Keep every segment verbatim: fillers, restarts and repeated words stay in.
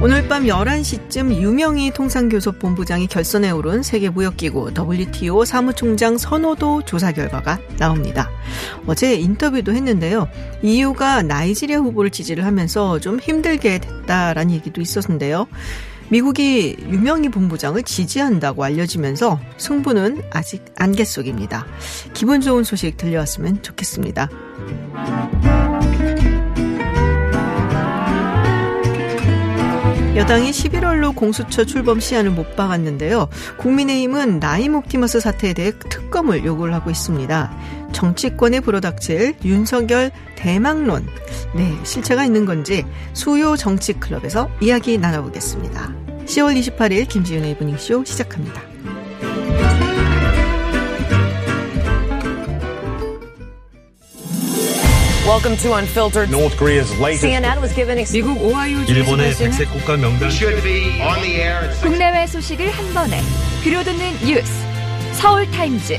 오늘 밤 열한 시쯤 유명희 통상교섭본부장이 결선에 오른 세계무역기구 더블유티오 사무총장 선호도 조사 결과가 나옵니다. 어제 인터뷰도 했는데요. 이유가 나이지리아 후보를 지지를 하면서 좀 힘들게 됐다라는 얘기도 있었는데요. 미국이 유명희 본부장을 지지한다고 알려지면서 승부는 아직 안갯 속입니다. 기분 좋은 소식 들려왔으면 좋겠습니다. 여당이 십일월로 공수처 출범 시한을 못 박았는데요. 국민의힘은 라임옵티머스 사태에 대해 특검을 요구를 하고 있습니다. 정치권에 불어닥칠 윤석열 대망론. 네, 실체가 있는 건지 수요 정치클럽에서 이야기 나눠보겠습니다. 시월 이십팔일 김지윤의 이브닝쇼 시작합니다. Welcome to Unfiltered. North Korea's latest. 씨엔엔 was given. 미국 오하이오 주 일본의 백색 국가 명단. 국내외 소식을 한 번에 들려듣는 뉴스. 서울 타임즈.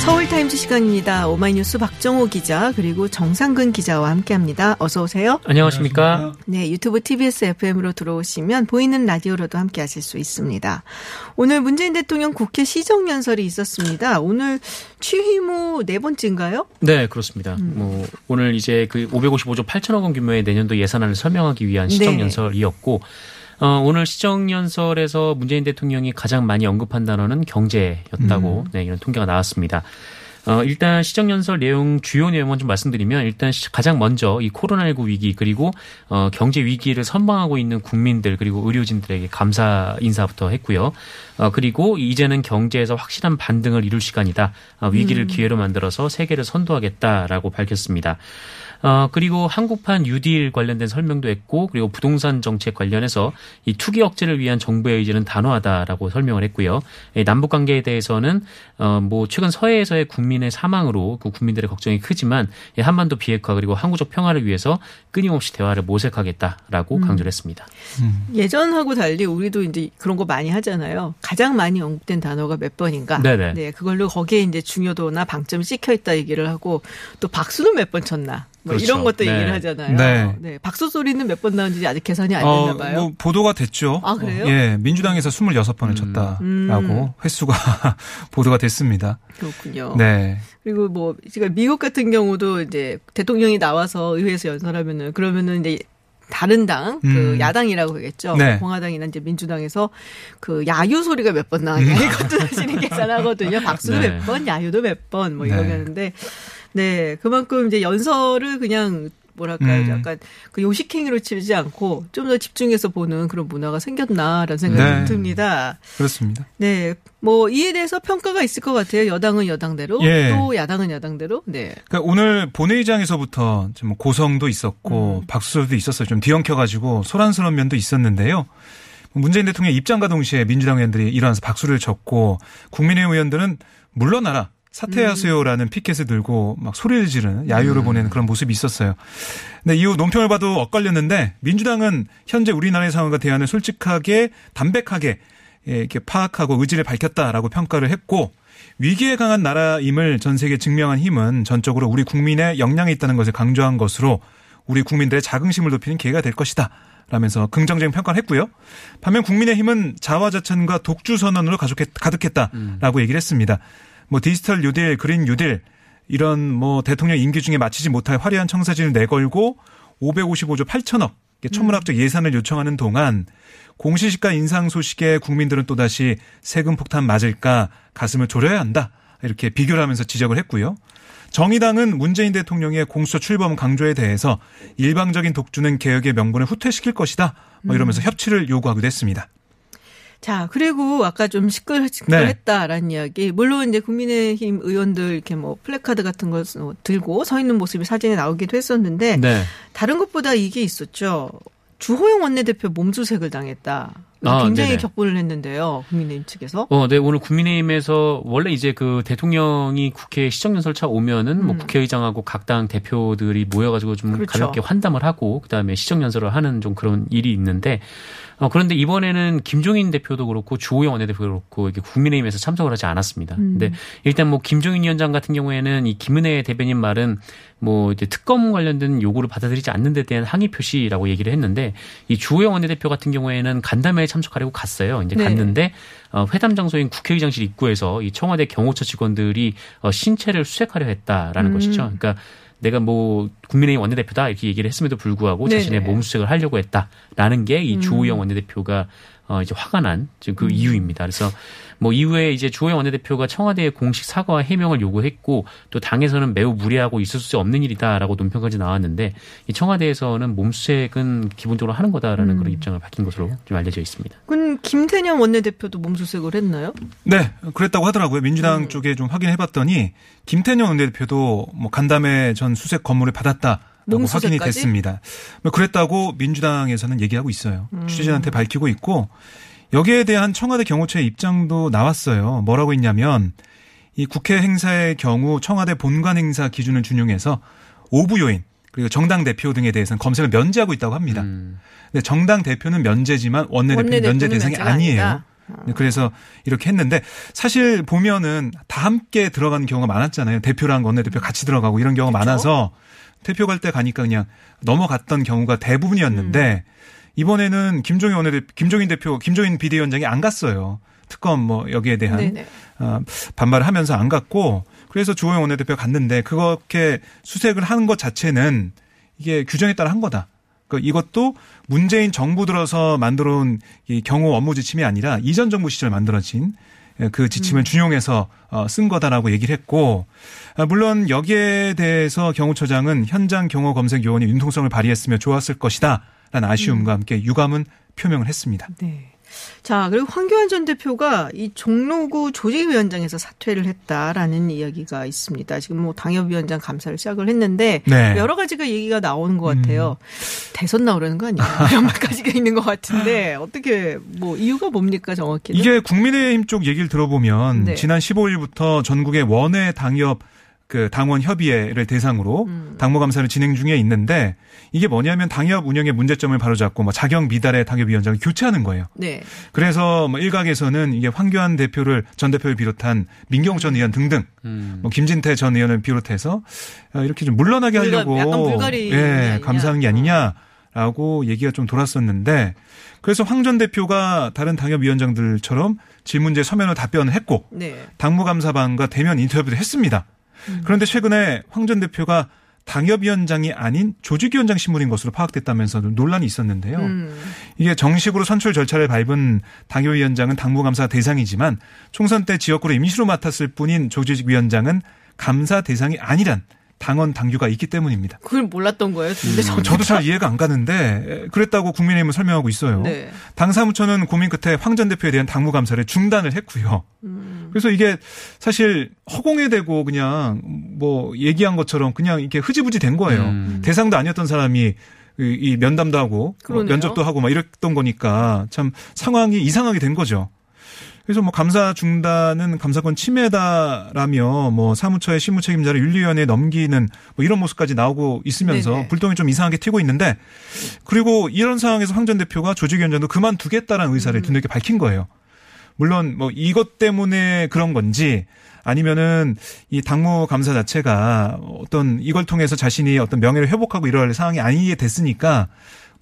서울 타임즈 시간입니다. 오마이뉴스 박정호 기자 그리고 정상근 기자와 함께합니다. 어서 오세요. 안녕하십니까? 네, 유튜브 티비에스 에프엠으로 들어오시면 보이는 라디오로도 함께하실 수 있습니다. 오늘 문재인 대통령 국회 시정연설이 있었습니다. 오늘 취임 후 네 번째인가요? 네, 그렇습니다. 음. 뭐 오늘 이제 그 오백오십오조 팔천억 원 규모의 내년도 예산안을 설명하기 위한 시정연설이었고. 네. 어, 오늘 시정연설에서 문재인 대통령이 가장 많이 언급한 단어는 경제였다고 음. 네, 이런 통계가 나왔습니다. 어, 일단 시정연설 내용, 주요 내용만 좀 말씀드리면 일단 가장 먼저 이 코로나십구 위기 그리고 어, 경제 위기를 선방하고 있는 국민들 그리고 의료진들에게 감사 인사부터 했고요. 어, 그리고 이제는 경제에서 확실한 반등을 이룰 시간이다. 어, 위기를 음. 기회로 만들어서 세계를 선도하겠다라고 밝혔습니다. 어, 그리고 한국판 뉴딜 관련된 설명도 했고, 그리고 부동산 정책 관련해서 이 투기 억제를 위한 정부의 의지는 단호하다라고 설명을 했고요. 남북 관계에 대해서는 어, 뭐 최근 서해에서의 국민의 사망으로 그 국민들의 걱정이 크지만 한반도 비핵화 그리고 항구적 평화를 위해서 끊임없이 대화를 모색하겠다라고 음. 강조를 했습니다. 음. 예전하고 달리 우리도 이제 그런 거 많이 하잖아요. 가장 많이 언급된 단어가 몇 번인가? 네네. 네, 그걸로 거기에 이제 중요도나 방점이 찍혀 있다 얘기를 하고 또 박수는 몇 번 쳤나? 뭐 그렇죠. 이런 것도 네. 얘기를 하잖아요. 네. 네. 박수 소리는 몇 번 나온지 아직 계산이 안 됐나 봐요. 어, 뭐 보도가 됐죠. 아, 그래요? 어, 예. 민주당에서 스물여섯 번을 음. 쳤다라고 음. 횟수가 보도가 됐습니다. 그렇군요. 네. 그리고 뭐, 지금 미국 같은 경우도 이제 대통령이 나와서 의회에서 연설하면은 그러면은 이제 다른 당, 그 음. 야당이라고 하겠죠. 네. 공화당이나 이제 민주당에서 그 야유 소리가 몇 번 나왔냐 이것도 사실은 계산하거든요. 박수도 네. 몇 번, 야유도 몇 번 뭐 이러는데 네. 네, 그만큼 이제 연설을 그냥 뭐랄까요, 음. 약간 그 요식행위로 치르지 않고 좀 더 집중해서 보는 그런 문화가 생겼나라는 생각이 네. 듭니다. 그렇습니다. 네, 뭐 이에 대해서 평가가 있을 것 같아요. 여당은 여당대로, 예. 또 야당은 야당대로. 네. 그러니까 오늘 본회의장에서부터 좀 고성도 있었고 음. 박수도 있었어요. 좀 뒤엉켜가지고 소란스러운 면도 있었는데요. 문재인 대통령 입장과 동시에 민주당 의원들이 일어나서 박수를 쳤고 국민의힘 의원들은 물러나라. 사퇴하세요라는 음. 피켓을 들고 막 소리를 지르는 야유를 음. 보내는 그런 모습이 있었어요. 근데 이후 논평을 봐도 엇갈렸는데 민주당은 현재 우리나라의 상황과 대안을 솔직하게 담백하게 이렇게 파악하고 의지를 밝혔다라고 평가를 했고 위기에 강한 나라임을 전 세계에 증명한 힘은 전적으로 우리 국민의 역량에 있다는 것을 강조한 것으로 우리 국민들의 자긍심을 높이는 기회가 될 것이다. 라면서 긍정적인 평가를 했고요. 반면 국민의힘은 자화자찬과 독주선언으로 가득했다라고 음. 얘기를 했습니다. 뭐 디지털 뉴딜, 그린 뉴딜 이런 뭐 대통령 임기 중에 마치지 못할 화려한 청사진을 내걸고 오백오십오조 팔천억 천문학적 예산을 요청하는 동안 공시지가 인상 소식에 국민들은 또다시 세금 폭탄 맞을까 가슴을 졸여야 한다 이렇게 비교를 하면서 지적을 했고요. 정의당은 문재인 대통령의 공수처 출범 강조에 대해서 일방적인 독주는 개혁의 명분을 후퇴시킬 것이다 뭐 이러면서 협치를 요구하기도 했습니다. 자, 그리고 아까 좀 시끌시끌했다라는 네. 이야기. 물론 이제 국민의힘 의원들 이렇게 뭐 플래카드 같은 걸 들고 서 있는 모습이 사진에 나오기도 했었는데 네. 다른 것보다 이게 있었죠. 주호영 원내대표 몸수색을 당했다. 아, 굉장히 네네. 격분을 했는데요. 국민의힘 측에서. 어, 네. 오늘 국민의힘에서 원래 이제 그 대통령이 국회 시정연설차 오면은 음. 뭐 국회의장하고 각 당 대표들이 모여가지고 좀 그렇죠. 가볍게 환담을 하고 그다음에 시정연설을 하는 좀 그런 일이 있는데 어, 그런데 이번에는 김종인 대표도 그렇고 주호영 원내대표도 그렇고 이렇게 국민의힘에서 참석을 하지 않았습니다. 음. 근데 일단 뭐 김종인 위원장 같은 경우에는 이 김은혜 대변인 말은 뭐 이제 특검 관련된 요구를 받아들이지 않는 데 대한 항의 표시라고 얘기를 했는데 이 주호영 원내대표 같은 경우에는 간담회에 참석하려고 갔어요. 이제 네. 갔는데 회담 장소인 국회의장실 입구에서 이 청와대 경호처 직원들이 신체를 수색하려 했다라는 음. 것이죠. 그러니까 내가 뭐 국민의힘 원내대표다 이렇게 얘기를 했음에도 불구하고 네네. 자신의 몸 수색을 하려고 했다라는 게 이 주호영 원내대표가 어 이제 화가 난 지금 그 음. 이유입니다. 그래서 뭐 이후에 이제 주호영 원내대표가 청와대에 공식 사과와 해명을 요구했고 또 당에서는 매우 무례하고 있을 수 없는 일이다라고 논평까지 나왔는데 이 청와대에서는 몸수색은 기본적으로 하는 거다라는 음. 그런 입장을 밝힌 것으로 좀 알려져 있습니다. 그럼 김태년 원내대표도 몸수색을 했나요? 네, 그랬다고 하더라고요. 민주당 음. 쪽에 좀 확인해봤더니 김태년 원내대표도 뭐 간담회 전 수색 건물을 받았다. 몸수색까지? 확인이 됐습니다. 그랬다고 민주당에서는 얘기하고 있어요. 음. 취재진한테 밝히고 있고 여기에 대한 청와대 경호처의 입장도 나왔어요. 뭐라고 했냐면 이 국회 행사의 경우 청와대 본관 행사 기준을 준용해서 오부 요인 그리고 정당 대표 등에 대해서는 검색을 면제하고 있다고 합니다. 음. 근데 정당 대표는 면제지만 원내대표는, 원내대표는 면제 대상이 아니에요. 아니다. 그래서 이렇게 했는데 사실 보면은 다 함께 들어가는 경우가 많았잖아요. 대표랑 원내대표 같이 들어가고 이런 경우가 그렇죠? 많아서 대표 갈 때 가니까 그냥 넘어갔던 경우가 대부분이었는데 음. 이번에는 김종인 원내대 김종인 대표 김종인 비대위원장이 안 갔어요. 특검 뭐 여기에 대한 어, 반발을 하면서 안 갔고 그래서 주호영 원내대표가 갔는데 그렇게 수색을 하는 것 자체는 이게 규정에 따라 한 거다. 그러니까 이것도 문재인 정부 들어서 만들어온 이 경호 업무 지침이 아니라 이전 정부 시절 만들어진 그 지침을 준용해서 쓴 거다라고 얘기를 했고 물론 여기에 대해서 경호처장은 현장 경호 검색 요원이 융통성을 발휘했으며 좋았을 것이다 라는 아쉬움과 함께 유감은 표명을 했습니다. 네. 자, 그리고 황교안 전 대표가 이 종로구 조직위원장에서 사퇴를 했다라는 이야기가 있습니다. 지금 뭐 당협위원장 감사를 시작을 했는데 네. 여러 가지가 얘기가 나오는 것 같아요. 음. 대선 나오려는 거 아니에요? 이런 말까지가 있는 것 같은데 어떻게 뭐 이유가 뭡니까 정확히는? 이게 국민의힘 쪽 얘기를 들어보면 네. 지난 십오일부터 전국의 원외 당협 그 당원 협의회를 대상으로 음. 당무 감사를 진행 중에 있는데 이게 뭐냐면 당협 운영의 문제점을 바로잡고 뭐 자격 미달의 당협위원장을 교체하는 거예요. 네. 그래서 뭐 일각에서는 이게 황교안 대표를 전 대표를 비롯한 민경욱 전 의원 등등 음. 뭐 김진태 전 의원을 비롯해서 이렇게 좀 물러나게 물가, 하려고 약간 물갈이 예, 감사하는 게 아니냐라고 얘기가 좀 돌았었는데 그래서 황 전 대표가 다른 당협위원장들처럼 질문지에 서면으로 답변을 했고 네. 당무 감사반과 대면 인터뷰도 했습니다. 그런데 최근에 황 전 대표가 당협위원장이 아닌 조직위원장 신분인 것으로 파악됐다면서 논란이 있었는데요. 음. 이게 정식으로 선출 절차를 밟은 당협위원장은 당무감사 대상이지만 총선 때 지역구를 임시로 맡았을 뿐인 조직위원장은 감사 대상이 아니란 당원 당규가 있기 때문입니다. 그걸 몰랐던 거예요? 근데 음. 저도 잘 이해가 안 가는데 그랬다고 국민의힘은 설명하고 있어요. 네. 당 사무처는 고민 끝에 황 전 대표에 대한 당무감사를 중단을 했고요. 음. 그래서 이게 사실 허공에 대고 그냥 뭐 얘기한 것처럼 그냥 이렇게 흐지부지 된 거예요. 음. 대상도 아니었던 사람이 이 면담도 하고 그러네요. 면접도 하고 막 이랬던 거니까 참 상황이 이상하게 된 거죠. 그래서 뭐 감사 중단은 감사권 침해다라며 뭐 사무처의 실무 책임자를 윤리위원회에 넘기는 뭐 이런 모습까지 나오고 있으면서 네네. 불똥이 좀 이상하게 튀고 있는데 그리고 이런 상황에서 황 전 대표가 조직위원장도 그만두겠다라는 의사를 음. 뒤늦게 밝힌 거예요. 물론 뭐 이것 때문에 그런 건지 아니면은 이 당무 감사 자체가 어떤 이걸 통해서 자신이 어떤 명예를 회복하고 이럴 상황이 아니게 됐으니까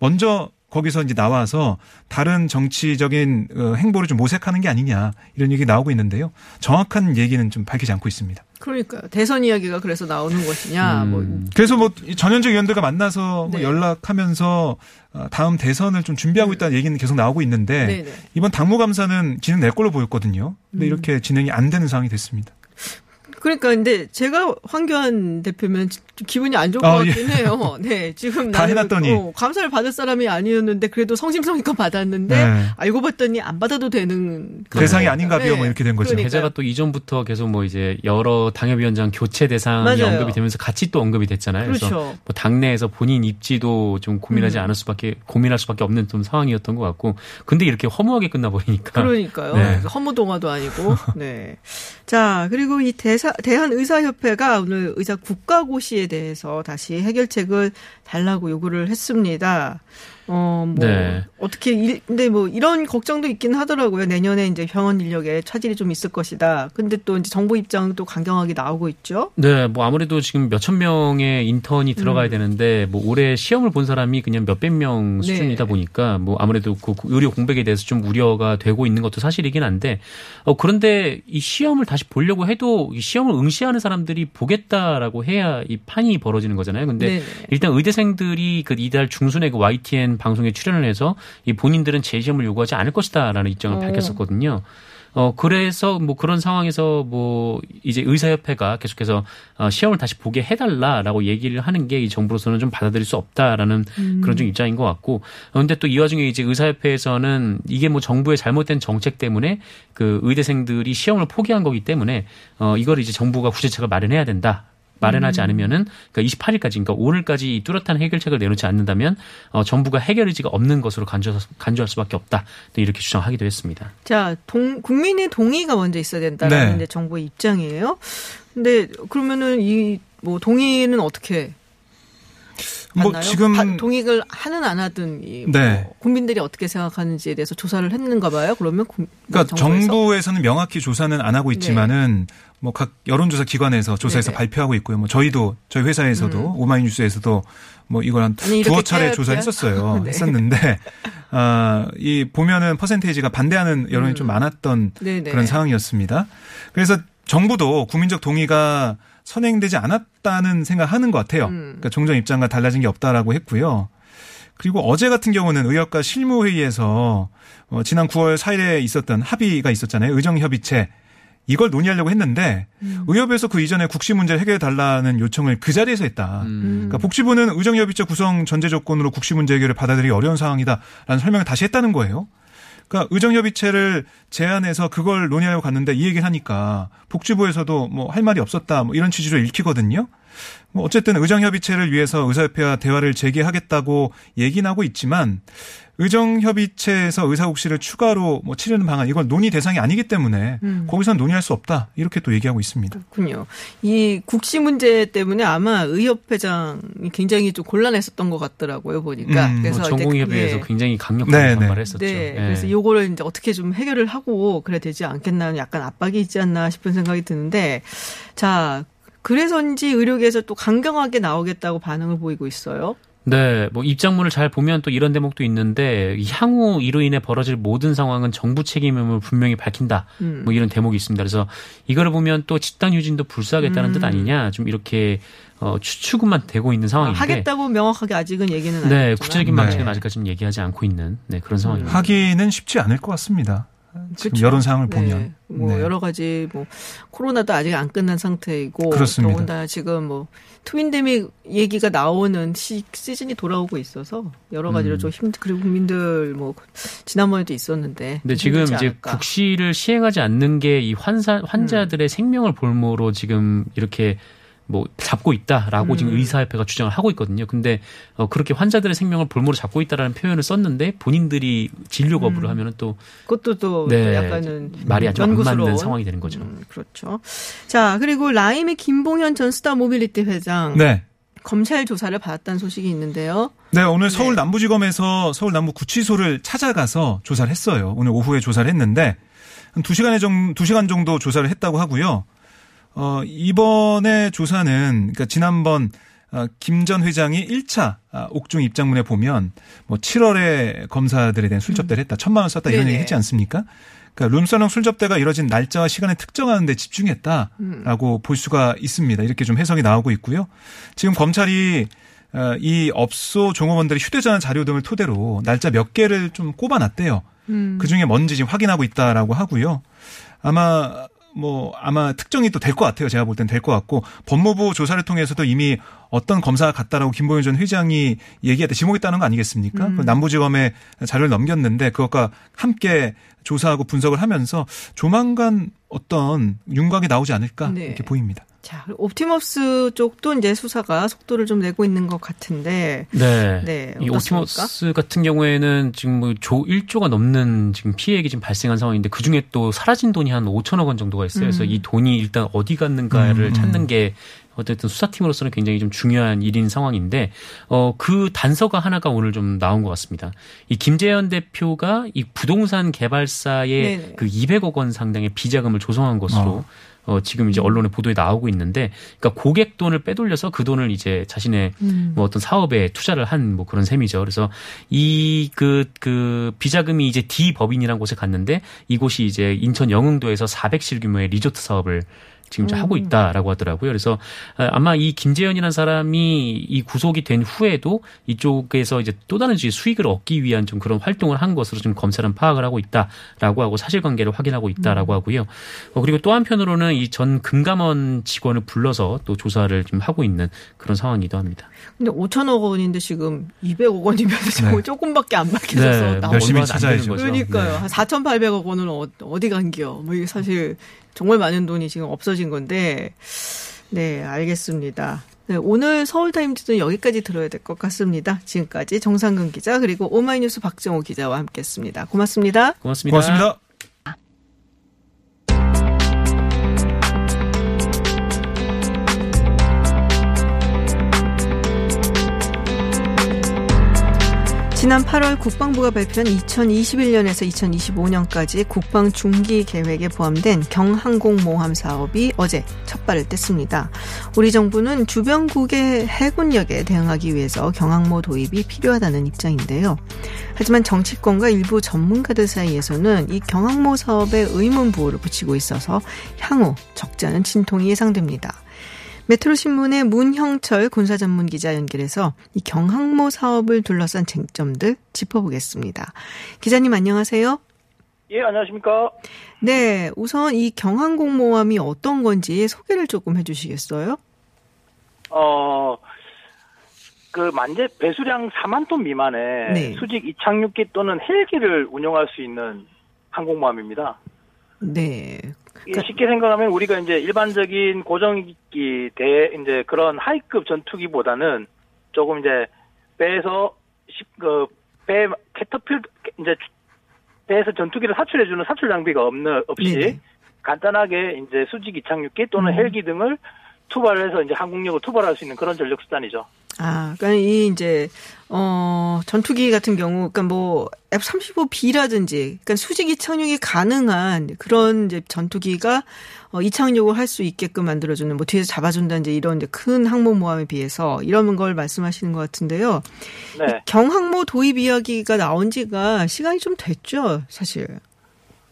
먼저 거기서 이제 나와서 다른 정치적인 행보를 좀 모색하는 게 아니냐 이런 얘기 나오고 있는데요. 정확한 얘기는 좀 밝히지 않고 있습니다. 그러니까요. 대선 이야기가 그래서 나오는 것이냐. 음. 뭐. 그래서 뭐 전현직 의원들과 만나서 네. 뭐 연락하면서 다음 대선을 좀 준비하고 있다는 네. 얘기는 계속 나오고 있는데 네네. 이번 당무 감사는 진행 될 걸로 보였거든요. 근데 음. 이렇게 진행이 안 되는 상황이 됐습니다. 그러니까 근데 제가 황교안 대표면 기분이 안 좋은 것 어, 같긴 예. 해요. 네, 지금 다 해놨더니 어, 감사를 받을 사람이 아니었는데 그래도 성심성의껏 받았는데 네. 알고 봤더니 안 받아도 되는 대상이 아닌가 봐요. 네. 뭐 이렇게 된 거죠. 그러니까요. 게다가 또 이전부터 계속 뭐 이제 여러 당협위원장 교체 대상이 맞아요. 언급이 되면서 같이 또 언급이 됐잖아요. 그렇죠. 그래서 뭐 당내에서 본인 입지도 좀 고민하지 음. 않을 수밖에 고민할 수밖에 없는 좀 상황이었던 것 같고, 근데 이렇게 허무하게 끝나버리니까. 그러니까요. 네. 허무동화도 아니고. 네. 자, 그리고 이 대사, 대한의사협회가 오늘 의사 국가고시에 대해서 다시 해결책을 달라고 요구를 했습니다. 어, 뭐, 네. 어떻게, 일, 근데 뭐, 이런 걱정도 있긴 하더라고요. 내년에 이제 병원 인력에 차질이 좀 있을 것이다. 근데 또 이제 정부 입장도 강경하게 나오고 있죠. 네, 뭐, 아무래도 지금 몇천 명의 인턴이 들어가야 음. 되는데, 뭐, 올해 시험을 본 사람이 그냥 몇백 명 수준이다 네. 보니까, 뭐, 아무래도 그 의료 공백에 대해서 좀 우려가 되고 있는 것도 사실이긴 한데, 어, 그런데 이 시험을 다시 보려고 해도, 이 시험을 응시하는 사람들이 보겠다라고 해야 이 판이 벌어지는 거잖아요. 근데, 네네. 일단 의대생들이 그 이달 중순에 그 와이티엔 방송에 출연을 해서 이 본인들은 재시험을 요구하지 않을 것이다라는 입장을 오. 밝혔었거든요. 어 그래서 뭐 그런 상황에서 뭐 이제 의사협회가 계속해서 시험을 다시 보게 해달라라고 얘기를 하는 게 이 정부로서는 좀 받아들일 수 없다라는 음. 그런 좀 입장인 것 같고, 그런데 또 이 와중에 이제 의사협회에서는 이게 뭐 정부의 잘못된 정책 때문에 그 의대생들이 시험을 포기한 거기 때문에 어 이걸 이제 정부가 구제책을 마련해야 된다. 마련하지 않으면은 그러니까 이십팔 일까지, 그러니까 오늘까지 뚜렷한 해결책을 내놓지 않는다면 어, 정부가 해결 의지가 없는 것으로 간주, 간주할 수밖에 없다. 또 이렇게 주장하기도 했습니다. 자, 동, 국민의 동의가 먼저 있어야 된다라는 네. 게 정부의 입장이에요. 근데 그러면은 이 뭐 동의는 어떻게? 뭐 맞나요? 지금 동의를 하는 안 하든 이 네. 뭐 국민들이 어떻게 생각하는지에 대해서 조사를 했는가 봐요. 그러면 국, 그러니까 정부에서? 정부에서는 명확히 조사는 안 하고 있지만은 네. 뭐 각 여론조사 기관에서 조사해서 네네. 발표하고 있고요. 뭐 저희도 저희 회사에서도 음. 오마이뉴스에서도 뭐 이걸 한 아니, 두어 차례 조사했었어요. 네. 했었는데 아, 이 보면은 퍼센테이지가 반대하는 여론이 음. 좀 많았던 네네. 그런 상황이었습니다. 그래서 정부도 국민적 동의가 선행되지 않았다는 생각하는 것 같아요. 음. 그러니까 종전 입장과 달라진 게 없다라고 했고요. 그리고 어제 같은 경우는 의학과 실무회의에서 어, 지난 구월 사일에 있었던 합의가 있었잖아요. 의정협의체. 이걸 논의하려고 했는데 음. 의협에서 그 이전에 국시 문제를 해결해달라는 요청을 그 자리에서 했다. 음. 그러니까 복지부는 의정협의체 구성 전제 조건으로 국시 문제 해결을 받아들이기 어려운 상황이다라는 설명을 다시 했다는 거예요. 그러니까 의정협의체를 제안해서 그걸 논의하려고 갔는데 이 얘기를 하니까 복지부에서도 뭐 할 말이 없었다 뭐 이런 취지로 읽히거든요. 뭐 어쨌든 의정협의체를 위해서 의사협회와 대화를 재개하겠다고 얘기는 하고 있지만 의정협의체에서 의사국시를 추가로 뭐 치르는 방안 이건 논의 대상이 아니기 때문에 음. 거기서는 논의할 수 없다 이렇게 또 얘기하고 있습니다. 그렇군요. 이 국시 문제 때문에 아마 의협회장이 굉장히 좀 곤란했었던 것 같더라고요 보니까. 음. 그래서 뭐 전공협회에서 네. 굉장히 강력한 반발을 했었죠. 네. 네. 그래서 이거를 이제 어떻게 좀 해결을 하고 그래야 되지 않겠나 약간 압박이 있지 않나 싶은 생각이 드는데 자. 그래서인지 의료계에서 또 강경하게 나오겠다고 반응을 보이고 있어요. 네, 뭐 입장문을 잘 보면 또 이런 대목도 있는데 향후 이로 인해 벌어질 모든 상황은 정부 책임임을 분명히 밝힌다. 음. 뭐 이런 대목이 있습니다. 그래서 이거를 보면 또 집단 유진도 불사하겠다는 음. 뜻 아니냐. 좀 이렇게 어, 추측만 되고 있는 상황인데. 하겠다고 명확하게 아직은 얘기는 안 네, 구체적인 방식은 네. 아직까지는 얘기하지 않고 있는 네, 그런 상황입니다. 음. 하기는 쉽지 않을 것 같습니다. 지금 여론 상황을 네. 보면 뭐 네. 여러 가지 뭐 코로나도 아직 안 끝난 상태이고 그렇습니다. 더군다나 지금 뭐 트윈데믹 얘기가 나오는 시, 시즌이 돌아오고 있어서 여러 가지로 음. 좀 힘들 그리고 국민들 뭐 지난번에도 있었는데. 근데 지금 이제 않을까. 국시를 시행하지 않는 게 이 환사 환자들의 음. 생명을 볼모로 지금 이렇게. 뭐 잡고 있다라고 음. 지금 의사협회가 주장을 하고 있거든요. 근데 어 그렇게 환자들의 생명을 볼모로 잡고 있다라는 표현을 썼는데 본인들이 진료 거부를 음. 하면은 또 그것도 또 네, 약간은 말이 아주 안 맞는 상황이 되는 거죠. 음, 그렇죠. 자 그리고 라임의 김봉현 전 스타 모빌리티 회장 네. 검찰 조사를 받았다는 소식이 있는데요. 네 오늘 서울 네. 남부지검에서 서울 남부 구치소를 찾아가서 조사를 했어요. 오늘 오후에 조사를 했는데 한 두 시간에 좀 두 시간 정도 조사를 했다고 하고요. 어, 이번에 조사는, 그니까 지난번, 어, 김 전 회장이 일 차 옥중 입장문에 보면, 뭐, 칠월에 검사들에 대한 술 접대를 했다, 천만 원 썼다, 이런 네네. 얘기 했지 않습니까? 그니까 룸살롱 술 접대가 이뤄진 날짜와 시간을 특정하는데 집중했다라고 음. 볼 수가 있습니다. 이렇게 좀 해석이 나오고 있고요. 지금 검찰이, 어, 이 업소 종업원들의 휴대전화 자료 등을 토대로 날짜 몇 개를 좀 꼽아놨대요. 음. 그 중에 뭔지 지금 확인하고 있다라고 하고요. 아마, 뭐 아마 특정이 또 될 것 같아요. 제가 볼 땐 될 것 같고 법무부 조사를 통해서도 이미 어떤 검사가 갔다라고 김보현 전 회장이 얘기할 때 지목했다는 거 아니겠습니까? 음. 남부지검에 자료를 넘겼는데 그것과 함께 조사하고 분석을 하면서 조만간 어떤 윤곽이 나오지 않을까 네. 이렇게 보입니다. 자, 옵티머스 쪽도 이제 수사가 속도를 좀 내고 있는 것 같은데. 네. 네 이 옵티머스 같은 경우에는 지금 뭐 조 일 조가 넘는 지금 피해액이 지금 발생한 상황인데 그 중에 또 사라진 돈이 한 오천억 원 정도가 있어요. 음. 그래서 이 돈이 일단 어디 갔는가를 음. 찾는 게 어쨌든 수사팀으로서는 굉장히 좀 중요한 일인 상황인데 어, 그 단서가 하나가 오늘 좀 나온 것 같습니다. 이 김재현 대표가 이 부동산 개발사에 네네. 그 이백억 원 상당의 비자금을 조성한 것으로. 어. 어, 지금 이제 언론의 보도에 나오고 있는데, 그러니까 고객 돈을 빼돌려서 그 돈을 이제 자신의 음. 뭐 어떤 사업에 투자를 한 뭐 그런 셈이죠. 그래서 이 그, 그 비자금이 이제 D 법인이라는 곳에 갔는데 이곳이 이제 인천 영흥도에서 사백실 규모의 리조트 사업을 지금 음. 하고 있다라고 하더라고요. 그래서 아마 이 김재현이라는 사람이 이 구속이 된 후에도 이쪽에서 이제 또 다른 수익을 얻기 위한 좀 그런 활동을 한 것으로 지금 검찰은 파악을 하고 있다라고 하고 사실관계를 확인하고 있다라고 하고요. 그리고 또 한편으로는 이 전 금감원 직원을 불러서 또 조사를 좀 하고 있는 그런 상황이기도 합니다. 근데 오천억 원인데 지금 이백억 원이면 네. 조금밖에 안 밝혀져서 네. 열심히 찾아야죠. 그러니까요. 네. 사천팔백억 원은 어디 간기요? 뭐 이게 사실. 정말 많은 돈이 지금 없어진 건데, 네, 알겠습니다. 네, 오늘 서울타임즈는 여기까지 들어야 될 것 같습니다. 지금까지 정상근 기자 그리고 오마이뉴스 박정호 기자와 함께했습니다. 고맙습니다. 고맙습니다. 고맙습니다. 지난 팔월 국방부가 발표한 이천이십일 년에서 이천이십오 년까지 국방 중기 계획에 포함된 경항공 모함 사업이 어제 첫 발을 뗐습니다. 우리 정부는 주변국의 해군력에 대응하기 위해서 경항모 도입이 필요하다는 입장인데요. 하지만 정치권과 일부 전문가들 사이에서는 이 경항모 사업에 의문 부호를 붙이고 있어서 향후 적지 않은 진통이 예상됩니다. 메트로신문의 문형철 군사전문기자 연결해서 이 경항모 사업을 둘러싼 쟁점들 짚어보겠습니다. 기자님 안녕하세요. 예, 안녕하십니까. 네, 우선 이 경항공 모함이 어떤 건지 소개를 조금 해주시겠어요? 어, 그 만재 배수량 사만 톤 미만의 네. 수직 이착륙기 또는 헬기를 운용할 수 있는 항공모함입니다. 네. 그러니까 쉽게 생각하면 우리가 이제 일반적인 고정기 대 이제 그런 하이급 전투기보다는 조금 이제 배에서 그 배 캐터필 이제 배에서 전투기를 사출해주는 사출 장비가 없는 없이 네네. 간단하게 이제 수직 이착륙기 또는 음. 헬기 등을 투발해서 이제 항공력을 투발할 수 있는 그런 전력 수단이죠. 아, 그러니까 이 이제 어 전투기 같은 경우, 그러니까 뭐 에프 삼십오 비라든지, 그러니까 수직 이착륙이 가능한 그런 이제 전투기가 어, 이착륙을 할 수 있게끔 만들어주는, 뭐 뒤에서 잡아준다 이제 이런 이제 큰 항모모함에 비해서 이런 걸 말씀하시는 것 같은데요. 네. 경항모 도입 이야기가 나온 지가 시간이 좀 됐죠, 사실.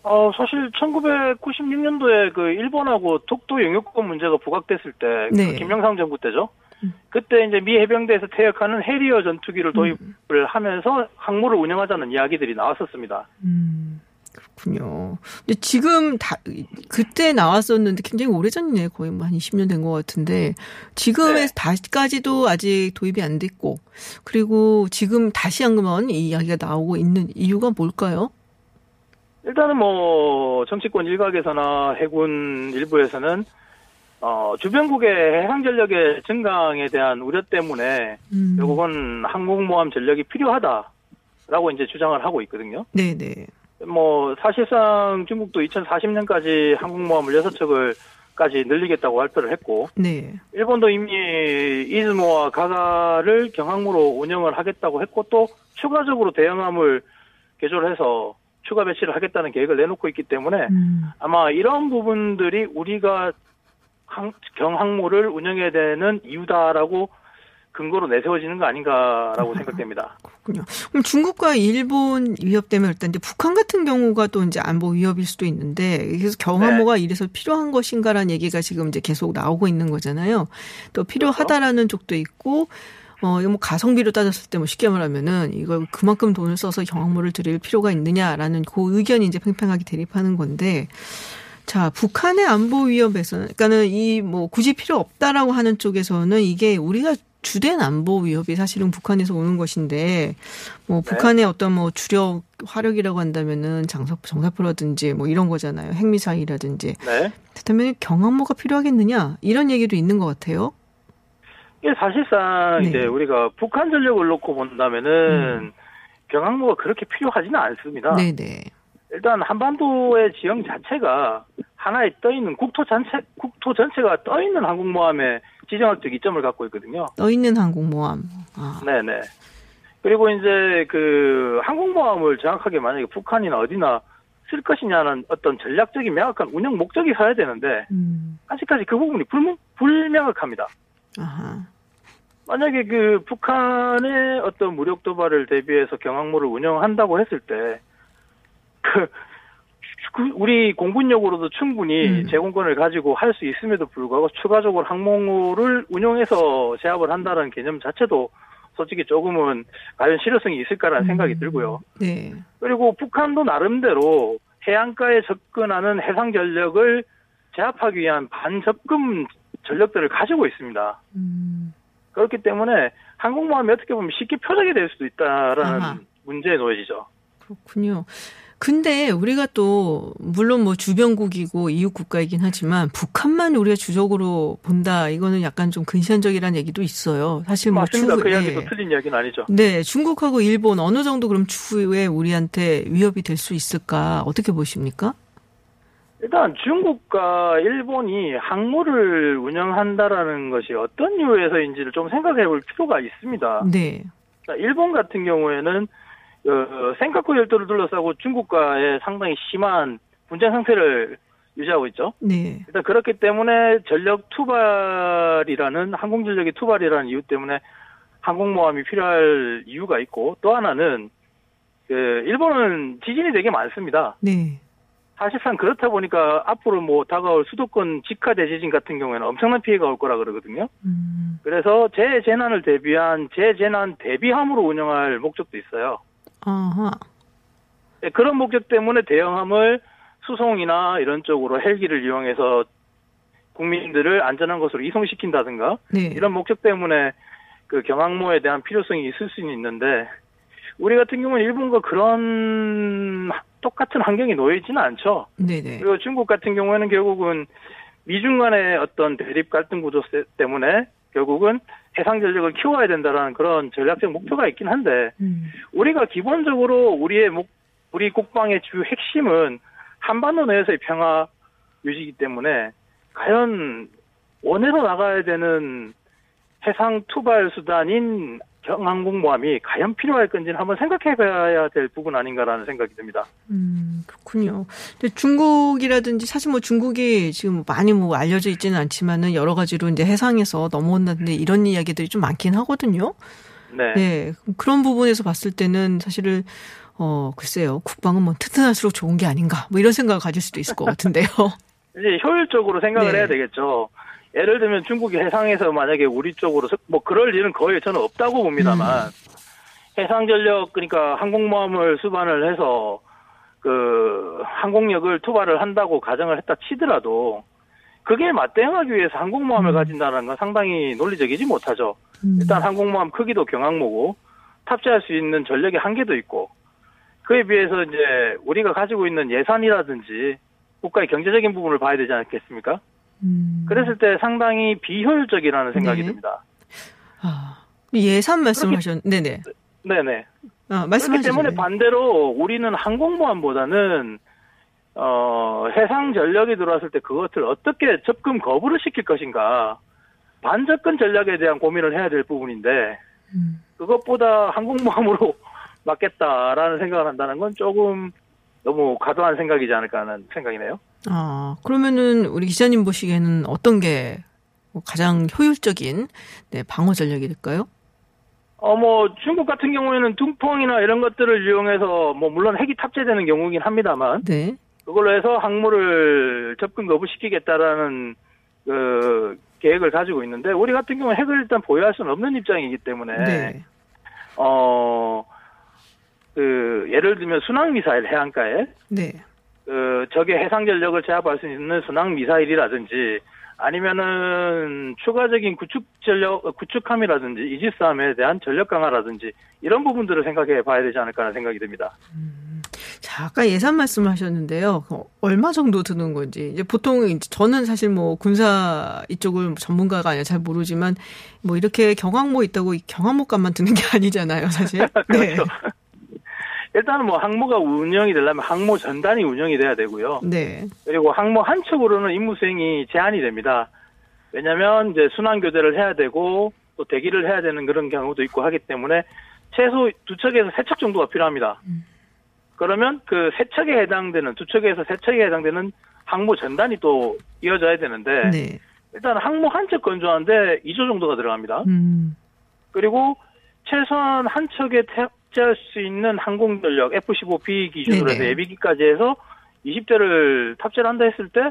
어 사실 천구백구십육 년도에 그 일본하고 독도 영유권 문제가 부각됐을 때, 네. 그 김영삼 정부 때죠. 그때 이제 미 해병대에서 퇴역하는 해리어 전투기를 도입을 음. 하면서 항모를 운영하자는 이야기들이 나왔었습니다. 음, 그렇군요. 근데 지금 다 그때 나왔었는데 굉장히 오래전이네요. 거의 뭐 한 이십 년 된 것 같은데 지금에서 네. 다시까지도 아직 도입이 안 됐고 그리고 지금 다시 한번 이 이야기가 나오고 있는 이유가 뭘까요? 일단은 뭐 정치권 일각에서나 해군 일부에서는 어, 주변국의 해상전력의 증강에 대한 우려 때문에 음. 결국은 항공모함 전력이 필요하다라고 이제 주장을 하고 있거든요. 네네. 뭐, 사실상 중국도 이천사십 년까지 항공모함을 여섯 척을까지 늘리겠다고 발표를 했고, 네. 일본도 이미 이즈모와 가가를 경항모로 운영을 하겠다고 했고, 또 추가적으로 대형함을 개조를 해서 추가 배치를 하겠다는 계획을 내놓고 있기 때문에 음. 아마 이런 부분들이 우리가 경항모를 운영해야 되는 이유다라고 근거로 내세워지는 거 아닌가라고 아, 생각됩니다. 그렇군요. 그럼 중국과 일본 위협 때문에 일단 이제 북한 같은 경우가 또 이제 안보 위협일 수도 있는데 그래서 경항모가 네. 이래서 필요한 것인가라는 얘기가 지금 이제 계속 나오고 있는 거잖아요. 또 필요하다라는 그렇죠? 쪽도 있고 어, 뭐 가성비로 따졌을 때 뭐 쉽게 말하면은 이걸 그만큼 돈을 써서 경항모를 들일 필요가 있느냐라는 그 의견이 이제 팽팽하게 대립하는 건데. 자, 북한의 안보 위협에서는, 그러니까는 이 뭐 굳이 필요 없다라고 하는 쪽에서는 이게 우리가 주된 안보 위협이 사실은 북한에서 오는 것인데, 뭐 네. 북한의 어떤 뭐 주력 화력이라고 한다면은 장사, 정사포라든지 뭐 이런 거잖아요. 핵미사일이라든지. 네. 그렇다면 경항모가 필요하겠느냐 이런 얘기도 있는 것 같아요. 예, 사실상 네. 이제 우리가 북한 전력을 놓고 본다면은 음. 경항모가 그렇게 필요하지는 않습니다. 네네. 일단 한반도의 지형 자체가 하나에 떠 있는 국토 전체 국토 전체가 떠 있는 항공모함의 지정학적 이점을 갖고 있거든요. 떠 있는 항공모함. 아. 네네. 그리고 이제 그 항공모함을 정확하게 만약에 북한이나 어디나 쓸 것이냐는 어떤 전략적인 명확한 운영 목적이 서야 되는데 음. 아직까지 그 부분이 불명 불명확합니다. 아하. 만약에 그 북한의 어떤 무력 도발을 대비해서 경항모를 운영한다고 했을 때. 그, 우리 공군력으로도 충분히 음. 제공권을 가지고 할 수 있음에도 불구하고 추가적으로 항공모를 운용해서 제압을 한다는 개념 자체도 솔직히 조금은 과연 실효성이 있을까라는 음. 생각이 들고요. 네. 그리고 북한도 나름대로 해안가에 접근하는 해상 전력을 제압하기 위한 반접근 전력들을 가지고 있습니다. 음. 그렇기 때문에 항공모함이 어떻게 보면 쉽게 표적이 될 수도 있다라는 아하. 문제에 놓여지죠. 그렇군요. 근데 우리가 또 물론 뭐 주변국이고 이웃 국가이긴 하지만 북한만 우리가 주적으로 본다 이거는 약간 좀 근시안적이라는 얘기도 있어요. 사실 뭐 맞습니다. 그 이야기도 네. 틀린 이야기는 아니죠. 네, 중국하고 일본 어느 정도 그럼 추후에 우리한테 위협이 될 수 있을까 어떻게 보십니까? 일단 중국과 일본이 항모를 운영한다라는 것이 어떤 이유에서인지를 좀 생각해볼 필요가 있습니다. 네. 일본 같은 경우에는 어, 센카쿠 열도를 둘러싸고 중국과의 상당히 심한 분쟁 상태를 유지하고 있죠. 네. 일단 그렇기 때문에 전력 투발이라는 항공 전력의 투발이라는 이유 때문에 항공모함이 필요할 이유가 있고 또 하나는 그 일본은 지진이 되게 많습니다. 네. 사실상 그렇다 보니까 앞으로 뭐 다가올 수도권 직하 대지진 같은 경우에는 엄청난 피해가 올 거라 그러거든요. 음. 그래서 재재난을 대비한 재재난 대비함으로 운영할 목적도 있어요. 아하. 네, 그런 목적 때문에 대형함을 수송이나 이런 쪽으로 헬기를 이용해서 국민들을 안전한 곳으로 이송시킨다든가 네. 이런 목적 때문에 그 경항모에 대한 필요성이 있을 수는 있는데 우리 같은 경우는 일본과 그런 똑같은 환경이 놓여있지는 않죠. 네네. 그리고 중국 같은 경우에는 결국은 미중 간의 어떤 대립 갈등 구조 때문에 결국은 해상 전력을 키워야 된다라는 그런 전략적 목표가 있긴 한데 음. 우리가 기본적으로 우리의 목, 우리 국방의 주 핵심은 한반도 내에서의 평화 유지이기 때문에 과연 원해서 나가야 되는 해상 투발 수단인 경항공모함이 과연 필요할 건지는 한번 생각해봐야 될 부분 아닌가라는 생각이 듭니다. 음, 그렇군요. 근데 중국이라든지 사실 뭐 중국이 지금 많이 뭐 알려져 있지는 않지만은 여러 가지로 이제 해상에서 넘어온다든지 이런 이야기들이 좀 많긴 하거든요. 네. 네. 그런 부분에서 봤을 때는 사실은 어 글쎄요 국방은 뭐 튼튼할수록 좋은 게 아닌가 뭐 이런 생각을 가질 수도 있을 것 같은데요. 이제 효율적으로 생각을 네. 해야 되겠죠. 예를 들면 중국이 해상에서 만약에 우리 쪽으로 뭐 그럴 일은 거의 저는 없다고 봅니다만 음. 해상 전력 그러니까 항공모함을 수반을 해서 그 항공력을 투발을 한다고 가정을 했다 치더라도 그게 맞대응하기 위해서 항공모함을 음. 가진다는 건 상당히 논리적이지 못하죠. 음. 일단 항공모함 크기도 경항모고 탑재할 수 있는 전력의 한계도 있고 그에 비해서 이제 우리가 가지고 있는 예산이라든지 국가의 경제적인 부분을 봐야 되지 않겠습니까? 음. 그랬을 때 상당히 비효율적이라는 생각이 네. 듭니다. 아, 예산 말씀하셨, 네네. 네네. 아, 말씀하셨기 때문에 반대로 우리는 항공모함보다는, 어, 해상 전력이 들어왔을 때 그것을 어떻게 접근 거부를 시킬 것인가, 반접근 전략에 대한 고민을 해야 될 부분인데, 음. 그것보다 항공모함으로 맞겠다라는 생각을 한다는 건 조금 너무 과도한 생각이지 않을까 하는 생각이네요. 아, 그러면은, 우리 기자님 보시기에는 어떤 게 가장 효율적인, 네, 방어 전략이 될까요? 어, 뭐, 중국 같은 경우에는 둥펑이나 이런 것들을 이용해서, 뭐, 물론 핵이 탑재되는 경우긴 합니다만, 네. 그걸로 해서 항모를 접근 거부시키겠다라는, 그, 계획을 가지고 있는데, 우리 같은 경우는 핵을 일단 보유할 수는 없는 입장이기 때문에, 네. 어, 그, 예를 들면 순항미사일 해안가에, 네. 그 적의 해상 전력을 제압할 수 있는 순항 미사일이라든지 아니면은 추가적인 구축 전력 구축함이라든지 이지스함에 대한 전력 강화라든지 이런 부분들을 생각해 봐야 되지 않을까라는 생각이 듭니다. 음, 자, 아까 예산 말씀하셨는데요. 얼마 정도 드는 건지 이제 보통 이제 저는 사실 뭐 군사 이쪽을 전문가가 아니라 잘 모르지만 뭐 이렇게 경항모 있다고 경항모 값만 드는 게 아니잖아요, 사실. 그렇죠. 네. 일단은 뭐 항모가 운영이 되려면 항모 전단이 운영이 돼야 되고요. 네. 그리고 항모 한 척으로는 임무 수행이 제한이 됩니다. 왜냐하면 이제 순항 교대를 해야 되고 또 대기를 해야 되는 그런 경우도 있고 하기 때문에 최소 두 척에서 세 척 정도가 필요합니다. 음. 그러면 그 세 척에 해당되는 두 척에서 세 척에 해당되는 항모 전단이 또 이어져야 되는데 네. 일단 항모 한 척 건조하는데 이 조 정도가 들어갑니다. 음. 그리고 최소한 한 척에 태 할 수 있는 항공전력 에프 십오 비 기준으로 해서 예비기까지 해서 이십 대를 탑재를 한다 했을 때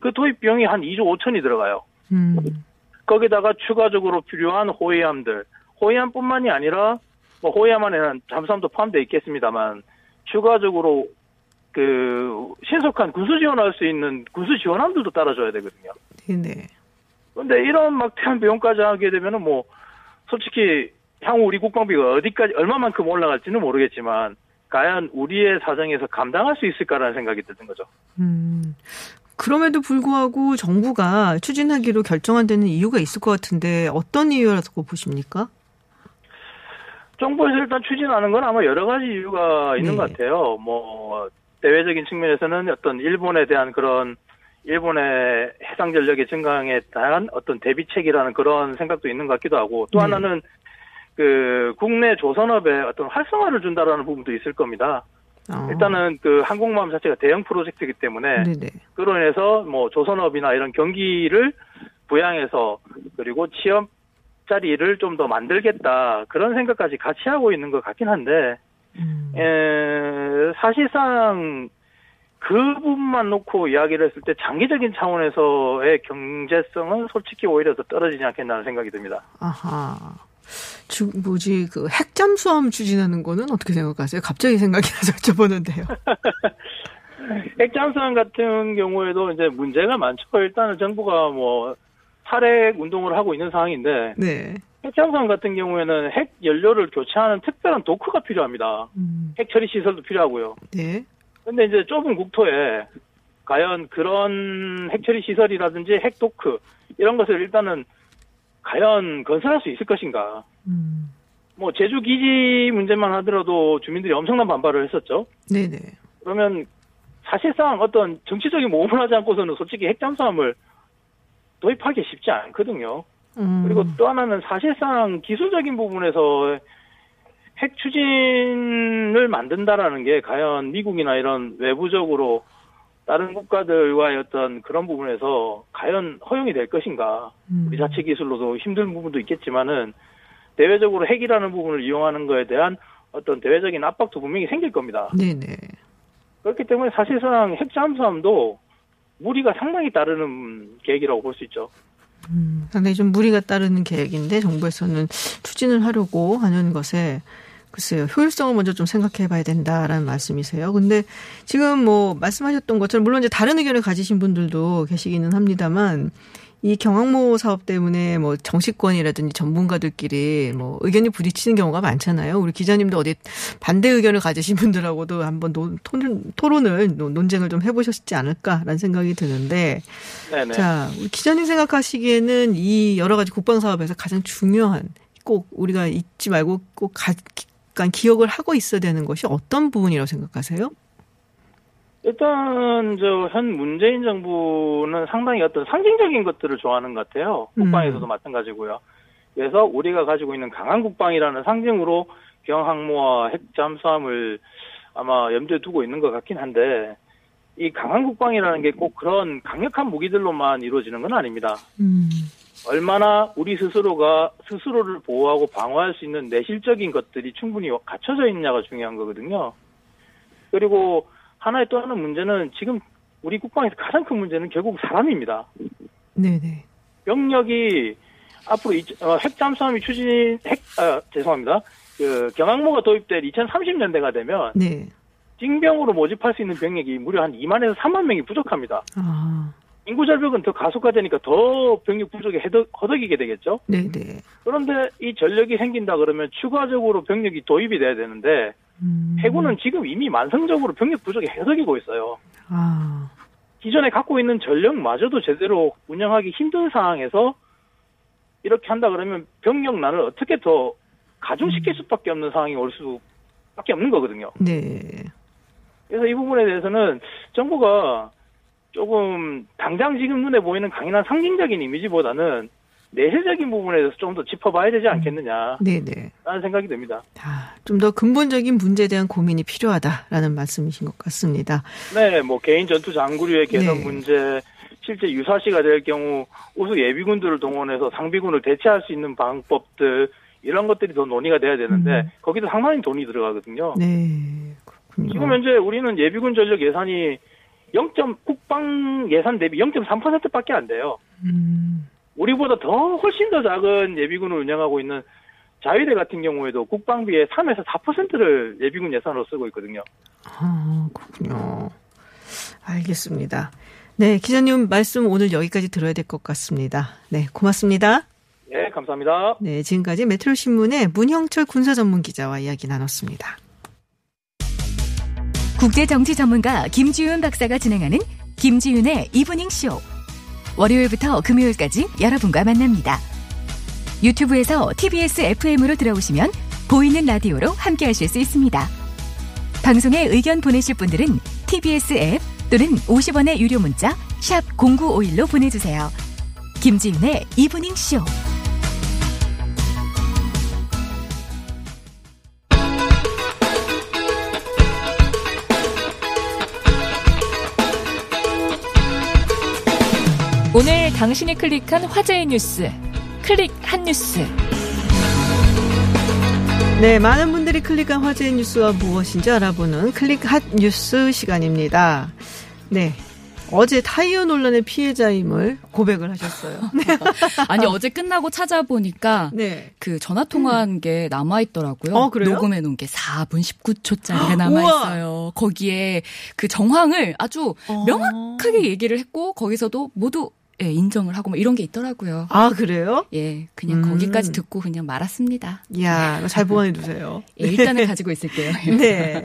그 도입 비용이 한 이 조 오천이 들어가요. 음. 거기다가 추가적으로 필요한 호위함들, 호위함뿐만이 아니라 뭐 호위함 안에는 잠수함도 포함되어 있겠습니다만 추가적으로 그 신속한 군수 지원할 수 있는 군수 지원함들도 따라줘야 되거든요. 네. 그런데 이런 막대한 비용까지 하게 되면은 뭐 솔직히 향후 우리 국방비가 어디까지 얼마만큼 올라갈지는 모르겠지만 과연 우리의 사정에서 감당할 수 있을까라는 생각이 드는 거죠. 음, 그럼에도 불구하고 정부가 추진하기로 결정한 데는 이유가 있을 것 같은데 어떤 이유라고 보십니까? 정부에서 일단 추진하는 건 아마 여러 가지 이유가 있는 네. 것 같아요. 뭐 대외적인 측면에서는 어떤 일본에 대한 그런 일본의 해상 전력의 증강에 대한 어떤 대비책이라는 그런 생각도 있는 것 같기도 하고 또 네. 하나는 그 국내 조선업에 어떤 활성화를 준다라는 부분도 있을 겁니다. 어. 일단은 그 항공모함 자체가 대형 프로젝트이기 때문에 네네. 그로 인해서 뭐 조선업이나 이런 경기를 부양해서 그리고 취업 자리를 좀 더 만들겠다 그런 생각까지 같이 하고 있는 것 같긴 한데 음. 에, 사실상 그 부분만 놓고 이야기를 했을 때 장기적인 차원에서의 경제성은 솔직히 오히려 더 떨어지지 않겠나는 생각이 듭니다. 아하. 주, 뭐지, 그, 핵잠수함 추진하는 거는 어떻게 생각하세요? 갑자기 생각이 나서 여쭤보는데요. 핵잠수함 같은 경우에도 이제 문제가 많죠. 일단은 정부가 뭐, 탈핵 운동을 하고 있는 상황인데, 네. 핵잠수함 같은 경우에는 핵 연료를 교체하는 특별한 도크가 필요합니다. 음. 핵 처리 시설도 필요하고요. 네. 근데 이제 좁은 국토에, 과연 그런 핵 처리 시설이라든지 핵 도크, 이런 것을 일단은 과연 건설할 수 있을 것인가. 음. 뭐 제주 기지 문제만 하더라도 주민들이 엄청난 반발을 했었죠. 네네. 그러면 사실상 어떤 정치적인 모험을 하지 않고서는 솔직히 핵잠수함을 도입하기 쉽지 않거든요. 음. 그리고 또 하나는 사실상 기술적인 부분에서 핵 추진을 만든다라는 게 과연 미국이나 이런 외부적으로 다른 국가들과의 어떤 그런 부분에서 과연 허용이 될 것인가. 음. 우리 자체 기술로도 힘든 부분도 있겠지만은 대외적으로 핵이라는 부분을 이용하는 거에 대한 어떤 대외적인 압박도 분명히 생길 겁니다. 네네. 그렇기 때문에 사실상 핵 잠수함도 무리가 상당히 따르는 계획이라고 볼 수 있죠. 음, 상당히 좀 무리가 따르는 계획인데 정부에서는 추진을 하려고 하는 것에 글쎄요. 효율성을 먼저 좀 생각해 봐야 된다라는 말씀이세요. 근데 지금 뭐 말씀하셨던 것처럼 물론 이제 다른 의견을 가지신 분들도 계시기는 합니다만 이 경항모 사업 때문에 뭐 정치권이라든지 전문가들끼리 뭐 의견이 부딪히는 경우가 많잖아요. 우리 기자님도 어디 반대 의견을 가지신 분들하고도 한번 논, 토론을, 논쟁을 좀 해보셨지 않을까라는 생각이 드는데. 네네. 자, 우리 기자님 생각하시기에는 이 여러 가지 국방 사업에서 가장 중요한 꼭 우리가 잊지 말고 꼭 가, 기억을 하고 있어야 되는 것이 어떤 부분이라고 생각하세요? 일단 저 현 문재인 정부는 상당히 어떤 상징적인 것들을 좋아하는 것 같아요. 국방에서도 음. 마찬가지고요. 그래서 우리가 가지고 있는 강한 국방이라는 상징으로 경항모와 핵잠수함을 아마 염두에 두고 있는 것 같긴 한데 이 강한 국방이라는 게 꼭 그런 강력한 무기들로만 이루어지는 건 아닙니다. 음. 얼마나 우리 스스로가 스스로를 보호하고 방어할 수 있는 내실적인 것들이 충분히 갖춰져 있냐가 중요한 거거든요. 그리고 하나의 또 하나 문제는 지금 우리 국방에서 가장 큰 문제는 결국 사람입니다. 네네. 병력이 앞으로 이, 어, 핵잠수함이 추진 핵 아, 죄송합니다. 그 경항모가 도입될 이천삼십 년대가 되면 네. 징병으로 모집할 수 있는 병력이 무려 한 이만에서 삼만 명이 부족합니다. 아. 인구 절벽은 더 가속화되니까 더 병력 부족에 허덕이게 되겠죠. 네네. 그런데 이 전력이 생긴다 그러면 추가적으로 병력이 도입이 돼야 되는데 음. 해군은 지금 이미 만성적으로 병력 부족에 허덕이고 있어요. 아. 기존에 갖고 있는 전력마저도 제대로 운영하기 힘든 상황에서 이렇게 한다 그러면 병력난을 어떻게 더 가중시킬 수밖에 없는 상황이 올 수밖에 없는 거거든요. 네. 그래서 이 부분에 대해서는 정부가 조금 당장 지금 눈에 보이는 강인한 상징적인 이미지보다는 내세적인 부분에 대해서 좀 더 짚어봐야 되지 않겠느냐. 네네. 라는 생각이 듭니다. 아, 좀 더 근본적인 문제에 대한 고민이 필요하다라는 말씀이신 것 같습니다. 네, 뭐 개인 전투 장구류의 개선 네. 문제, 실제 유사시가 될 경우 우수 예비군들을 동원해서 상비군을 대체할 수 있는 방법들 이런 것들이 더 논의가 돼야 되는데 음. 거기도 상당히 돈이 들어가거든요. 네, 그렇군요. 지금 현재 우리는 예비군 전력 예산이 영. 국방 예산 대비 영 점 삼 퍼센트밖에 안 돼요. 음. 우리보다 더 훨씬 더 작은 예비군을 운영하고 있는 자위대 같은 경우에도 국방비의 삼에서 사 퍼센트를 예비군 예산으로 쓰고 있거든요. 아, 그렇군요. 알겠습니다. 네, 기자님 말씀 오늘 여기까지 들어야 될 것 같습니다. 네, 고맙습니다. 네, 감사합니다. 네, 지금까지 메트로신문의 문형철 군사전문기자와 이야기 나눴습니다. 국제정치 전문가 김지윤 박사가 진행하는 김지윤의 이브닝 쇼. 월요일부터 금요일까지 여러분과 만납니다. 유튜브에서 티비에스 에프엠으로 들어오시면 보이는 라디오로 함께하실 수 있습니다. 방송에 의견 보내실 분들은 티비에스 앱 또는 오십 원의 유료 문자 샵 공구오일로 보내주세요. 김지윤의 이브닝 쇼. 오늘 당신이 클릭한 화제의 뉴스, 클릭 한 뉴스. 네, 많은 분들이 클릭한 화제의 뉴스와 무엇인지 알아보는 클릭 핫 뉴스 시간입니다. 네. 어제 타이어 논란의 피해자임을 고백을 하셨어요. 네. 아니 어제 끝나고 찾아보니까 네. 그 전화 통화한 음. 게 남아 있더라고요. 어, 녹음해 놓은 게 사 분 십구 초짜리가 남아 있어요. 거기에 그 정황을 아주 어. 명확하게 얘기를 했고 거기서도 모두 예, 인정을 하고 뭐 이런 게 있더라고요. 아, 그래요? 예, 그냥 음. 거기까지 듣고 그냥 말았습니다. 이야, 잘 보관해 두세요. 예, 일단은 가지고 있을게요. 네.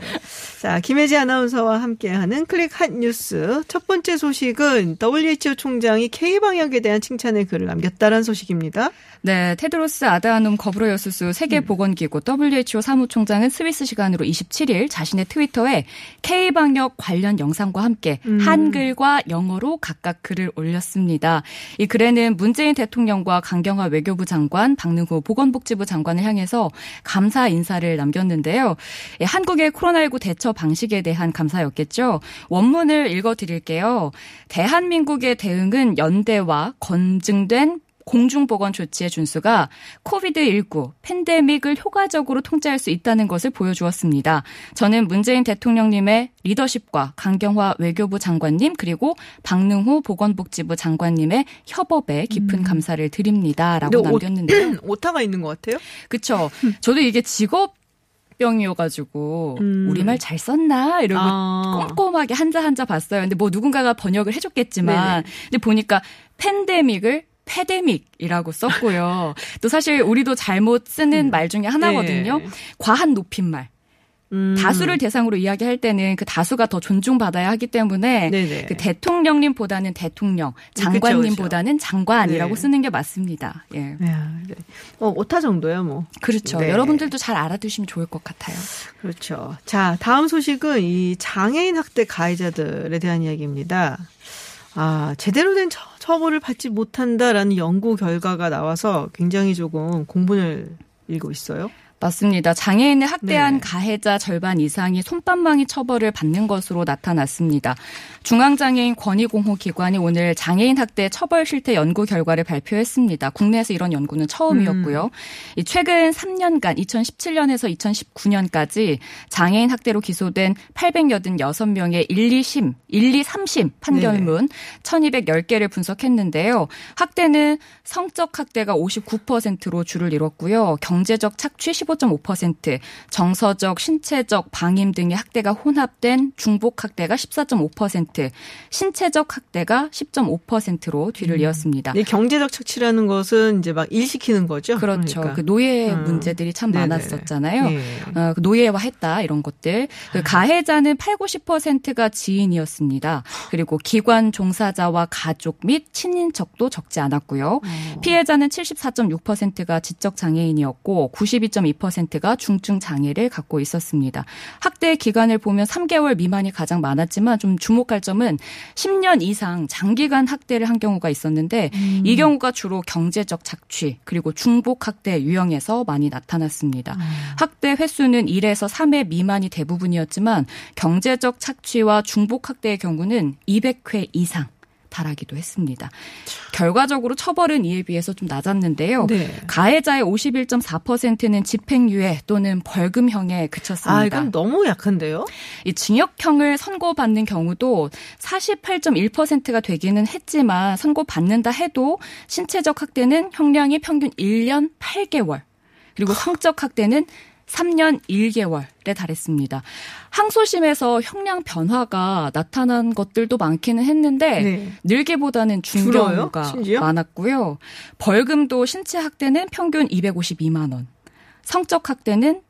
자, 김혜지 아나운서와 함께하는 클릭 핫 뉴스. 첫 번째 소식은 더블유에이치오 총장이 K방역에 대한 칭찬의 글을 남겼다라는 소식입니다. 네, 테드로스 아다아눔 거브로여수수 세계보건기구 더블유에이치오 사무총장은 스위스 시간으로 이십칠 일 자신의 트위터에 K방역 관련 영상과 함께 음. 한글과 영어로 각각 글을 올렸습니다. 이 글에는 문재인 대통령과 강경화 외교부 장관, 박능호 보건복지부 장관을 향해서 감사 인사를 남겼는데요. 한국의 코로나십구 대처 방식에 대한 감사였겠죠. 원문을 읽어드릴게요. 대한민국의 대응은 연대와 검증된 공중보건 조치의 준수가 코비드 십구 팬데믹을 효과적으로 통제할 수 있다는 것을 보여주었습니다. 저는 문재인 대통령님의 리더십과 강경화 외교부 장관님 그리고 박능호 보건복지부 장관님의 협업에 깊은 음. 감사를 드립니다. 라고 남겼는데요. 오, 오타가 있는 것 같아요. 그렇죠. 저도 이게 직업 병이어가지고 음. 우리말 잘 썼나 이러고 아. 꼼꼼하게 한자 한자 봤어요. 근데 뭐 누군가가 번역을 해줬겠지만 네네. 근데 보니까 팬데믹을 패데믹이라고 썼고요. 또 사실 우리도 잘못 쓰는 음. 말 중에 하나거든요. 네. 과한 높임말. 음. 다수를 대상으로 이야기할 때는 그 다수가 더 존중받아야 하기 때문에 네네. 그 대통령님보다는 대통령, 장관님보다는 장관이라고 네. 쓰는 게 맞습니다. 예. 네. 어, 오타 정도야 뭐. 그렇죠. 네. 여러분들도 잘 알아두시면 좋을 것 같아요. 그렇죠. 자, 다음 소식은 이 장애인 학대 가해자들에 대한 이야기입니다. 아, 제대로 된 처벌을 받지 못한다라는 연구 결과가 나와서 굉장히 조금 공분을 일고 있어요. 맞습니다. 장애인을 학대한 네. 가해자 절반 이상이 손방망이 처벌을 받는 것으로 나타났습니다. 중앙장애인 권익옹호기관이 오늘 장애인 학대 처벌 실태 연구 결과를 발표했습니다. 국내에서 이런 연구는 처음이었고요. 음. 최근 삼 년간 이천십칠 년에서 이천십구 년까지 장애인 학대로 기소된 팔백팔십육 명의 일, 이심, 일, 이, 삼심 판결문 네. 천이백십 개를 분석했는데요. 학대는 성적 학대가 오십구 퍼센트로 주를 이뤘고요. 경제적 착취 십오 점 오 퍼센트, 정서적, 신체적, 방임 등의 학대가 혼합된 중복 학대가 십사 점 오 퍼센트, 신체적 학대가 십 점 오 퍼센트로 뒤를 음. 이었습니다. 경제적 착취라는 것은 이제 막 일시키는 거죠? 그렇죠. 그러니까. 그 노예 음. 문제들이 참 네네. 많았었잖아요. 네. 어, 노예화했다 이런 것들. 그 가해자는 팔십, 구십 퍼센트가 지인이었습니다. 그리고 기관 종사자와 가족 및 친인척도 적지 않았고요. 오. 피해자는 칠십사 점 육 퍼센트가 지적장애인이었고 구십이 점 이 퍼센트가 중증장애를 갖고 있었습니다. 학대 기간을 보면 삼 개월 미만이 가장 많았지만 좀 주목할 점은 십 년 이상 장기간 학대를 한 경우가 있었는데 음. 이 경우가 주로 경제적 착취 그리고 중복 학대 유형에서 많이 나타났습니다. 음. 학대 횟수는 일에서 삼 회 미만이 대부분이었지만 경제적 착취와 중복 학대의 경우는 이백 회 이상 달하기도 했습니다. 결과적으로 처벌은 이에 비해서 좀 낮았는데요. 네. 가해자의 오십일 점 사 퍼센트는 집행유예 또는 벌금형에 그쳤습니다. 아, 이건 너무 약한데요? 이 징역형을 선고받는 경우도 사십팔 점 일 퍼센트가 되기는 했지만 선고받는다 해도 신체적 학대는 형량이 평균 일 년 팔 개월 그리고 성적 학대는 삼 년 일 개월에 달했습니다. 항소심에서 형량 변화가 나타난 것들도 많기는 했는데 네. 늘기보다는 중경우가 많았고요. 벌금도 신체 학대는 평균 이백오십이만 원, 성적 학대는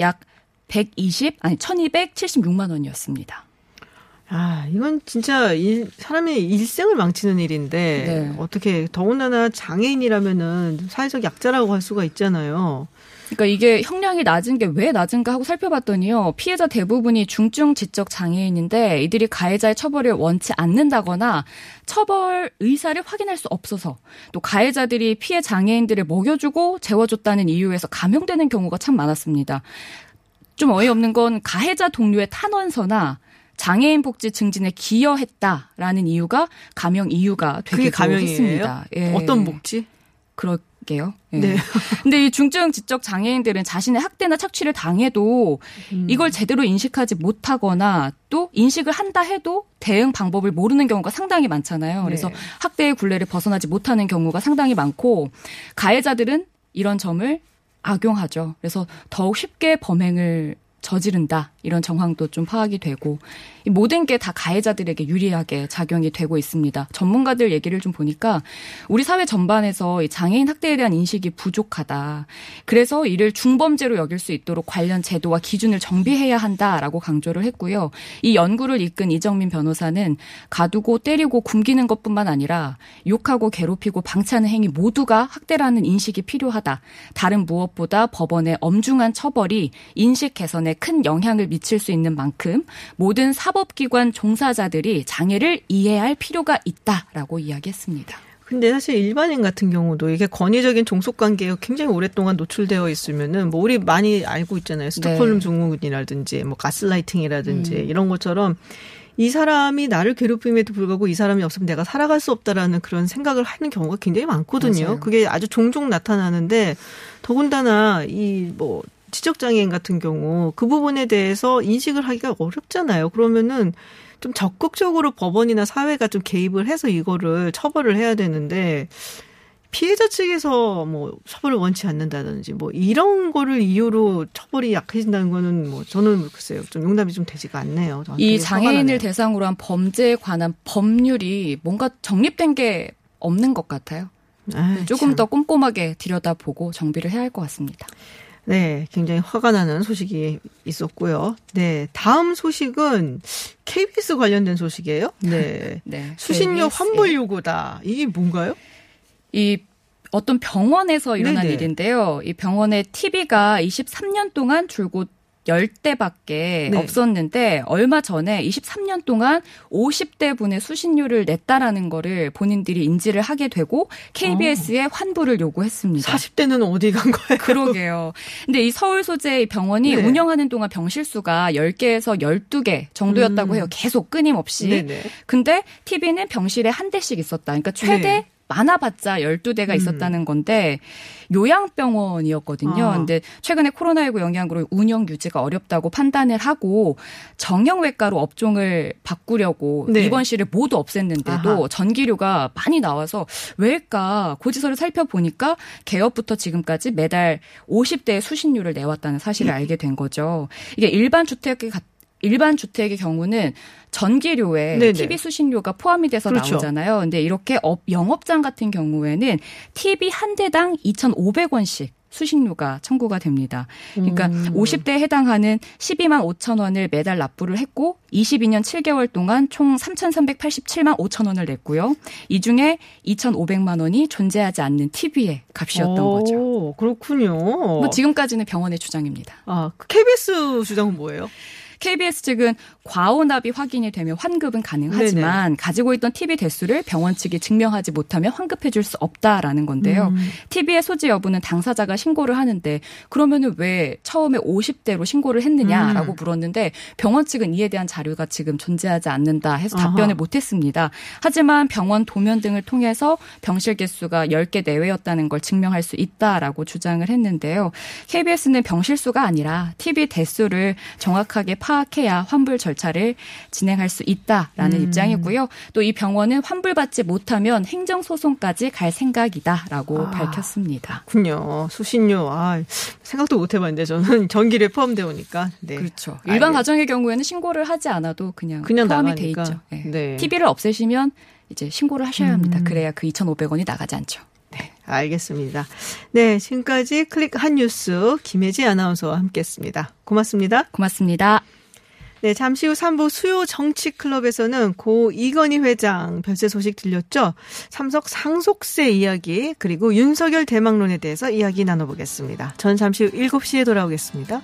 약 백이십 아니 천이백칠십육만 원이었습니다. 아, 이건 진짜 일, 사람의 일생을 망치는 일인데 네. 어떻게 더군다나 장애인이라면은 사회적 약자라고 할 수가 있잖아요. 그러니까 이게 형량이 낮은 게 왜 낮은가 하고 살펴봤더니요. 피해자 대부분이 중증 지적 장애인인데 이들이 가해자의 처벌을 원치 않는다거나 처벌 의사를 확인할 수 없어서 또 가해자들이 피해 장애인들을 먹여주고 재워줬다는 이유에서 감형되는 경우가 참 많았습니다. 좀 어이없는 건 가해자 동료의 탄원서나 장애인 복지 증진에 기여했다라는 이유가 감형 이유가 되기도 했습니다. 예. 어떤 복지? 그렇 게요. 네. 네. 근데 이 중증 지적 장애인들은 자신의 학대나 착취를 당해도 음. 이걸 제대로 인식하지 못하거나 또 인식을 한다 해도 대응 방법을 모르는 경우가 상당히 많잖아요. 그래서 네. 학대의 굴레를 벗어나지 못하는 경우가 상당히 많고 가해자들은 이런 점을 악용하죠. 그래서 더욱 쉽게 범행을 저지른다. 이런 정황도 좀 파악이 되고 이 모든 게 다 가해자들에게 유리하게 작용이 되고 있습니다. 전문가들 얘기를 좀 보니까 우리 사회 전반에서 이 장애인 학대에 대한 인식이 부족하다. 그래서 이를 중범죄로 여길 수 있도록 관련 제도와 기준을 정비해야 한다라고 강조를 했고요. 이 연구를 이끈 이정민 변호사는 가두고 때리고 굶기는 것뿐만 아니라 욕하고 괴롭히고 방치하는 행위 모두가 학대라는 인식이 필요하다. 다른 무엇보다 법원의 엄중한 처벌이 인식 개선에 큰 영향을 미칠 수 있는 만큼 모든 사법기관 종사자들이 장애를 이해할 필요가 있다라고 이야기했습니다. 근데 사실 일반인 같은 경우도 이게 권위적인 종속관계에 굉장히 오랫동안 노출되어 있으면은 뭐 우리 많이 알고 있잖아요. 스톡홀름 네. 증후군이라든지 뭐 가스라이팅이라든지 음. 이런 것처럼 이 사람이 나를 괴롭힘에도 불구하고 이 사람이 없으면 내가 살아갈 수 없다라는 그런 생각을 하는 경우가 굉장히 많거든요. 맞아요. 그게 아주 종종 나타나는데 더군다나 이 뭐 지적장애인 같은 경우 그 부분에 대해서 인식을 하기가 어렵잖아요. 그러면은 좀 적극적으로 법원이나 사회가 좀 개입을 해서 이거를 처벌을 해야 되는데 피해자 측에서 뭐 처벌을 원치 않는다든지 뭐 이런 거를 이유로 처벌이 약해진다는 거는 뭐 저는 글쎄요. 좀 용납이 좀 되지가 않네요. 이 장애인을 대상으로 한 범죄에 관한 법률이 뭔가 정립된 게 없는 것 같아요. 아이, 조금 참. 더 꼼꼼하게 들여다보고 정비를 해야 할 것 같습니다. 네, 굉장히 화가 나는 소식이 있었고요. 네, 다음 소식은 케이비에스 관련된 소식이에요. 네, 네 수신료 케이비에스. 환불 요구다. 이게 뭔가요? 이 어떤 병원에서 일어난 네네. 일인데요. 이 병원의 티비가 이십삼 년 동안 줄곧 십 대밖에 네. 없었는데 얼마 전에 이십삼 년 동안 오십 대 분의 수신료를 냈다라는 거를 본인들이 인지를 하게 되고 케이비에스에 오. 환불을 요구했습니다. 사십 대는 어디 간 거예요? 그러게요. 근데 이 서울 소재의 병원이 네. 운영하는 동안 병실수가 열 개에서 열두 개 정도였다고 음. 해요. 계속 끊임없이. 네네. 근데 티비는 병실에 한 대씩 있었다. 그러니까 최대 네. 많아봤자 열두 대가 있었다는 건데 요양병원이었거든요. 아. 근데 최근에 코로나십구 영향으로 운영 유지가 어렵다고 판단을 하고 정형외과로 업종을 바꾸려고 네. 입원실을 모두 없앴는데도 아하. 전기료가 많이 나와서 왜일까 고지서를 살펴보니까 개업부터 지금까지 매달 오십 대의 수신료를 내왔다는 사실을 알게 된 거죠. 이게 일반 주택이 같은 일반 주택의 경우는 전기료에 네네. 티비 수신료가 포함이 돼서 그렇죠. 나오잖아요. 근데 이렇게 업, 영업장 같은 경우에는 티비 한 대당 이천오백 원씩 수신료가 청구가 됩니다. 그러니까 음. 오십 대에 해당하는 십이만 오천 원을 매달 납부를 했고 이십이 년 칠 개월 동안 총 삼천삼백팔십칠만 오천 원을 냈고요. 이 중에 이천오백만 원이 존재하지 않는 티비의 값이었던 오, 거죠. 그렇군요. 뭐 지금까지는 병원의 주장입니다. 아, 케이비에스 주장은 뭐예요? 케이비에스 측은 과오납이 확인이 되면 환급은 가능하지만 네네. 가지고 있던 티비 대수를 병원 측이 증명하지 못하면 환급해 줄 수 없다라는 건데요. 음. 티비의 소지 여부는 당사자가 신고를 하는데 그러면은 왜 처음에 오십 대로 신고를 했느냐라고 음. 물었는데 병원 측은 이에 대한 자료가 지금 존재하지 않는다 해서 답변을 아하. 못했습니다. 하지만 병원 도면 등을 통해서 병실 개수가 열 개 내외였다는 걸 증명할 수 있다라고 주장을 했는데요. 케이비에스는 병실 수가 아니라 티비 대수를 정확하게 파악하고 파악해야 환불 절차를 진행할 수 있다라는 음. 입장이고요. 또 이 병원은 환불받지 못하면 행정소송까지 갈 생각이다라고 아, 밝혔습니다. 그렇군요. 수신료. 아, 생각도 못해봤는데 저는 전기를 포함되어니까. 네. 그렇죠. 일반 알겠... 가정의 경우에는 신고를 하지 않아도 그냥, 그냥 포함이 돼 있죠. 네. 네. 티비를 없애시면 이제 신고를 하셔야 음. 합니다. 그래야 그 이천오백 원이 나가지 않죠. 네, 알겠습니다. 네, 지금까지 클릭 한 뉴스 김혜지 아나운서와 함께했습니다. 고맙습니다. 고맙습니다. 네, 잠시 후 삼 부 수요 정치 클럽에서는 고 이건희 회장 별세 소식 들렸죠? 삼석 상속세 이야기 그리고 윤석열 대망론에 대해서 이야기 나눠보겠습니다. 전 잠시 후 일곱 시에 돌아오겠습니다.